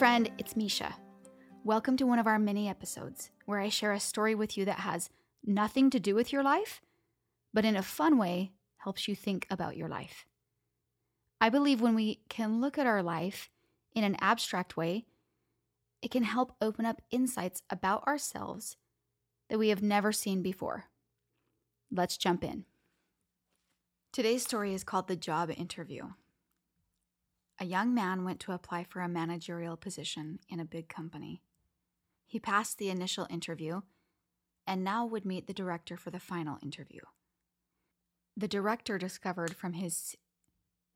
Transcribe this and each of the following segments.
friend, it's Misha. Welcome to one of our mini episodes where I share a story with you that has nothing to do with your life, but in a fun way helps you think about your life. I believe when we can look at our life in an abstract way, it can help open up insights about ourselves that we have never seen before. Let's jump in. Today's story is called The Job Interview. A young man went to apply for a managerial position in a big company. He passed the initial interview and now would meet the director for the final interview. The director discovered from his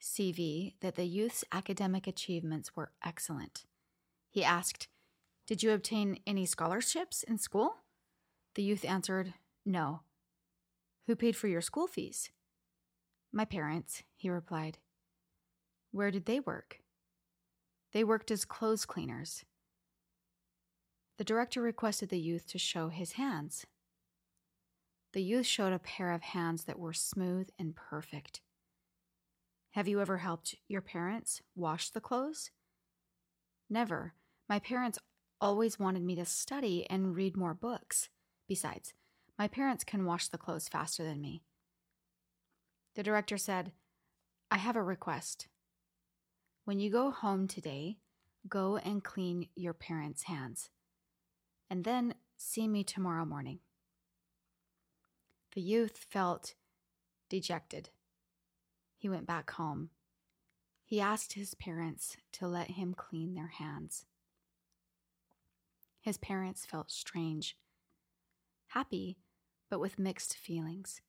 CV that the youth's academic achievements were excellent. He asked, "Did you obtain any scholarships in school?" The youth answered, "No." "Who paid for your school fees?" "My parents," he replied. "Where did they work?" "They worked as clothes cleaners." The director requested the youth to show his hands. The youth showed a pair of hands that were smooth and perfect. "Have you ever helped your parents wash the clothes?" "Never. My parents always wanted me to study and read more books. Besides, my parents can wash the clothes faster than me." The director said, "I have a request. When you go home today, go and clean your parents' hands, and then see me tomorrow morning." The youth felt dejected. He went back home. He asked his parents to let him clean their hands. His parents felt strange, happy, but with mixed feelings.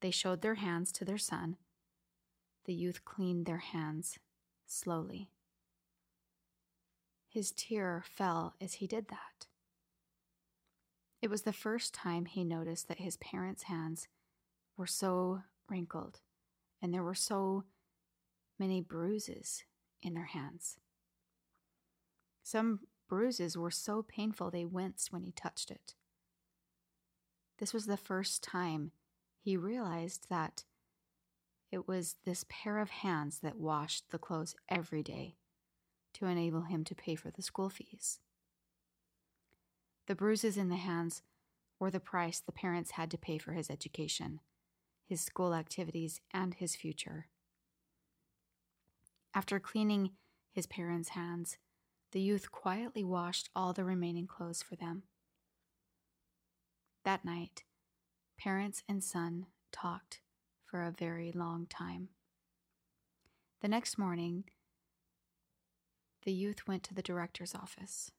They showed their hands to their son. The youth cleaned their hands slowly. His tear fell as he did that. It was the first time he noticed that his parents' hands were so wrinkled, and there were so many bruises in their hands. Some bruises were so painful they winced when he touched it. This was the first time he realized that it was this pair of hands that washed the clothes every day to enable him to pay for the school fees. The bruises in the hands were the price the parents had to pay for his education, his school activities, and his future. After cleaning his parents' hands, the youth quietly washed all the remaining clothes for them. That night, parents and son talked for a very long time. The next morning, the youth went to the director's office.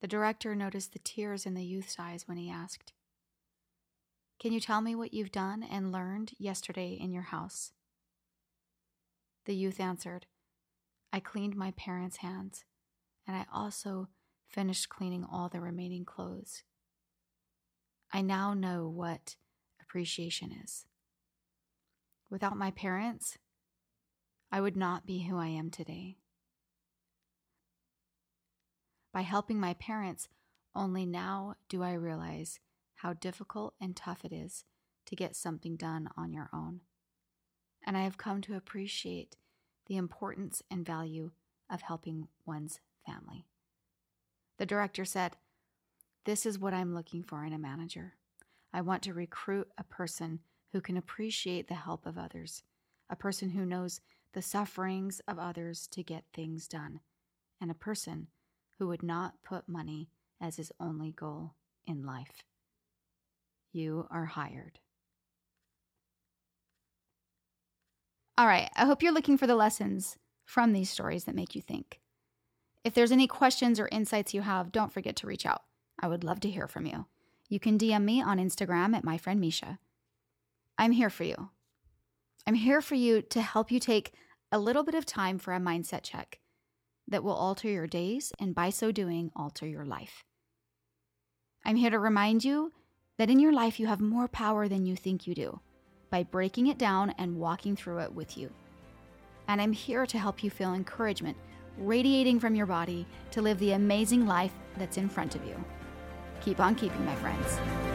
The director noticed the tears in the youth's eyes when he asked, "Can you tell me what you've done and learned yesterday in your house?" The youth answered, "I cleaned my parents' hands, and I also finished cleaning all the remaining clothes. I now know what appreciation is. Without my parents, I would not be who I am today. By helping my parents, only now do I realize how difficult and tough it is to get something done on your own. And I have come to appreciate the importance and value of helping one's family." The director said, "This is what I'm looking for in a manager. I want to recruit a person who can appreciate the help of others, a person who knows the sufferings of others to get things done, and a person who would not put money as his only goal in life. You are hired." All right, I hope you're looking for the lessons from these stories that make you think. If there's any questions or insights you have, don't forget to reach out. I would love to hear from you. You can DM me on Instagram at myfriendmisha. I'm here for you. I'm here for you to help you take a little bit of time for a mindset check that will alter your days and by so doing alter your life. I'm here to remind you that in your life you have more power than you think you do by breaking it down and walking through it with you. And I'm here to help you feel encouragement radiating from your body to live the amazing life that's in front of you. Keep on keeping, my friends.